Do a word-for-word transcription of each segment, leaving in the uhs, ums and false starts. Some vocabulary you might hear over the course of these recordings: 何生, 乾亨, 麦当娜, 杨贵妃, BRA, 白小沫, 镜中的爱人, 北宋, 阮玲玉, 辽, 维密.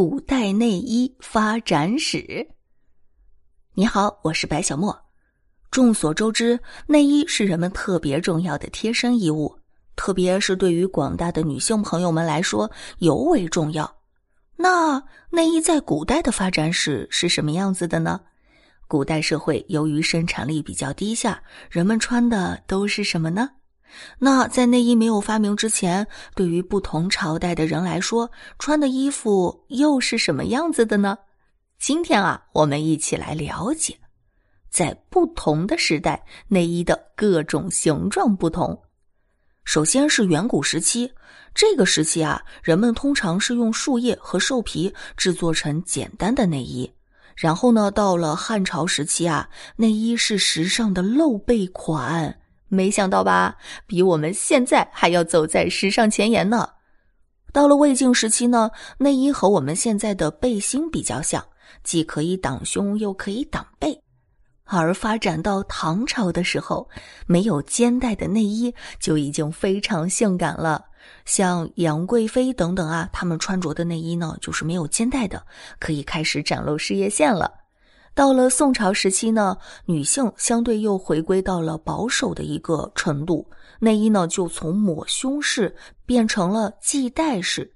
古代内衣发展史。你好，我是白小沫。众所周知，内衣是人们特别重要的贴身衣物，特别是对于广大的女性朋友们来说尤为重要。那内衣在古代的发展史是什么样子的呢？古代社会由于生产力比较低下，人们穿的都是什么呢？那在内衣没有发明之前，对于不同朝代的人来说，穿的衣服又是什么样子的呢？今天啊，我们一起来了解，在不同的时代，内衣的各种形状不同。首先是远古时期，这个时期啊，人们通常是用树叶和兽皮制作成简单的内衣。然后呢，到了汉朝时期啊，内衣是时尚的露背款，没想到吧，比我们现在还要走在时尚前沿呢。到了魏晋时期呢，内衣和我们现在的背心比较像，既可以挡胸又可以挡背。而发展到唐朝的时候，没有肩带的内衣就已经非常性感了。像杨贵妃等等啊，他们穿着的内衣呢，就是没有肩带的，可以开始展露事业线了。到了宋朝时期呢，女性相对又回归到了保守的一个程度，内衣呢就从抹胸式变成了系带式。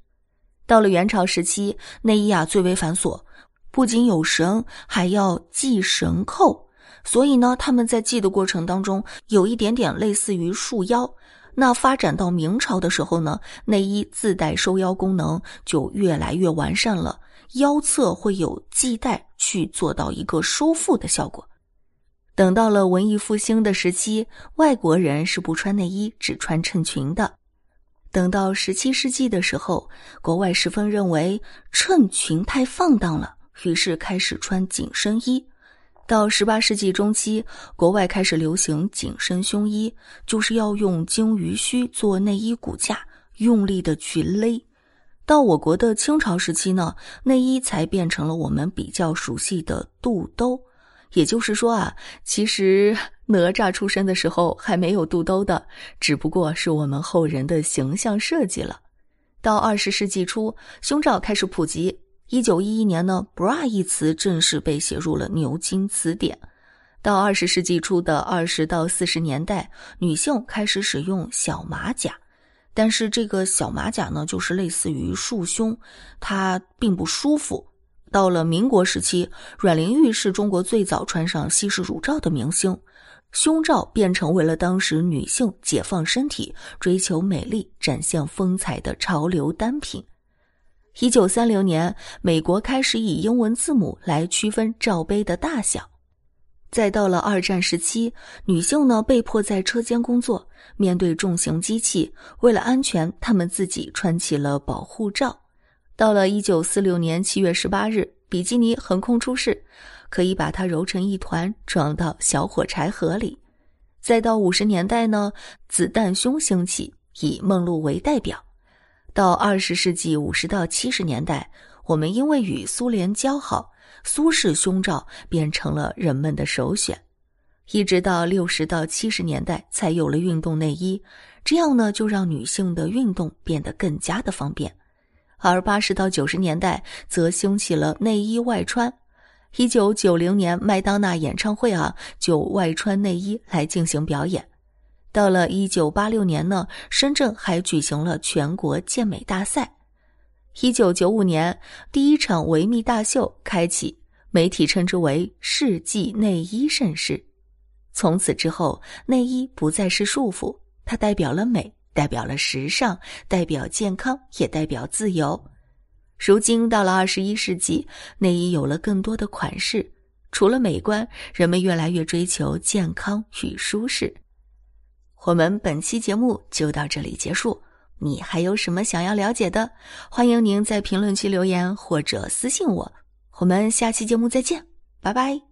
到了元朝时期，内衣啊最为繁琐，不仅有绳，还要系绳扣，所以呢，他们在系的过程当中有一点点类似于束腰。那发展到明朝的时候呢，内衣自带收腰功能就越来越完善了，腰侧会有系带去做到一个收腹的效果。等到了文艺复兴的时期，外国人是不穿内衣，只穿衬裙的。等到十七世纪的时候，国外十分认为衬裙太放荡了，于是开始穿紧身衣。到十八世纪中期，国外开始流行紧身胸衣，就是要用鲸鱼须做内衣骨架，用力的去勒。到我国的清朝时期呢，内衣才变成了我们比较熟悉的肚兜。也就是说啊，其实哪吒出生的时候还没有肚兜的，只不过是我们后人的形象设计了。到二十世纪初，胸罩开始普及。一九一一年呢 B R A 一词正式被写入了牛津词典。到二十世纪初的二十到四十年代，女性开始使用小马甲。但是这个小马甲呢，就是类似于束胸，它并不舒服。到了民国时期，阮玲玉是中国最早穿上西式乳罩的明星，胸罩便成为了当时女性解放身体、追求美丽、展现风采的潮流单品。一九三六年，美国开始以英文字母来区分罩杯的大小。再到了二战时期，女性呢被迫在车间工作，面对重型机器，为了安全，她们自己穿起了保护罩。到了一九四六年七月十八日，比基尼横空出世，可以把它揉成一团，装到小火柴盒里。再到五十年代呢，子弹胸兴起，以梦露为代表。到二十世纪五十到七十年代，我们因为与苏联交好，苏式胸罩变成了人们的首选。一直到六十到七十年代才有了运动内衣，这样呢就让女性的运动变得更加的方便。而八十到九十年代则兴起了内衣外穿。一九九零年麦当娜演唱会啊就外穿内衣来进行表演。到了一九八六年呢，深圳还举行了全国健美大赛。一九九五年，第一场维密大秀开启，媒体称之为世纪内衣盛世。从此之后，内衣不再是束缚，它代表了美，代表了时尚，代表健康，也代表自由。如今到了二十一世纪，内衣有了更多的款式，除了美观，人们越来越追求健康与舒适。我们本期节目就到这里结束，你还有什么想要了解的？欢迎您在评论区留言或者私信我。我们下期节目再见，拜拜。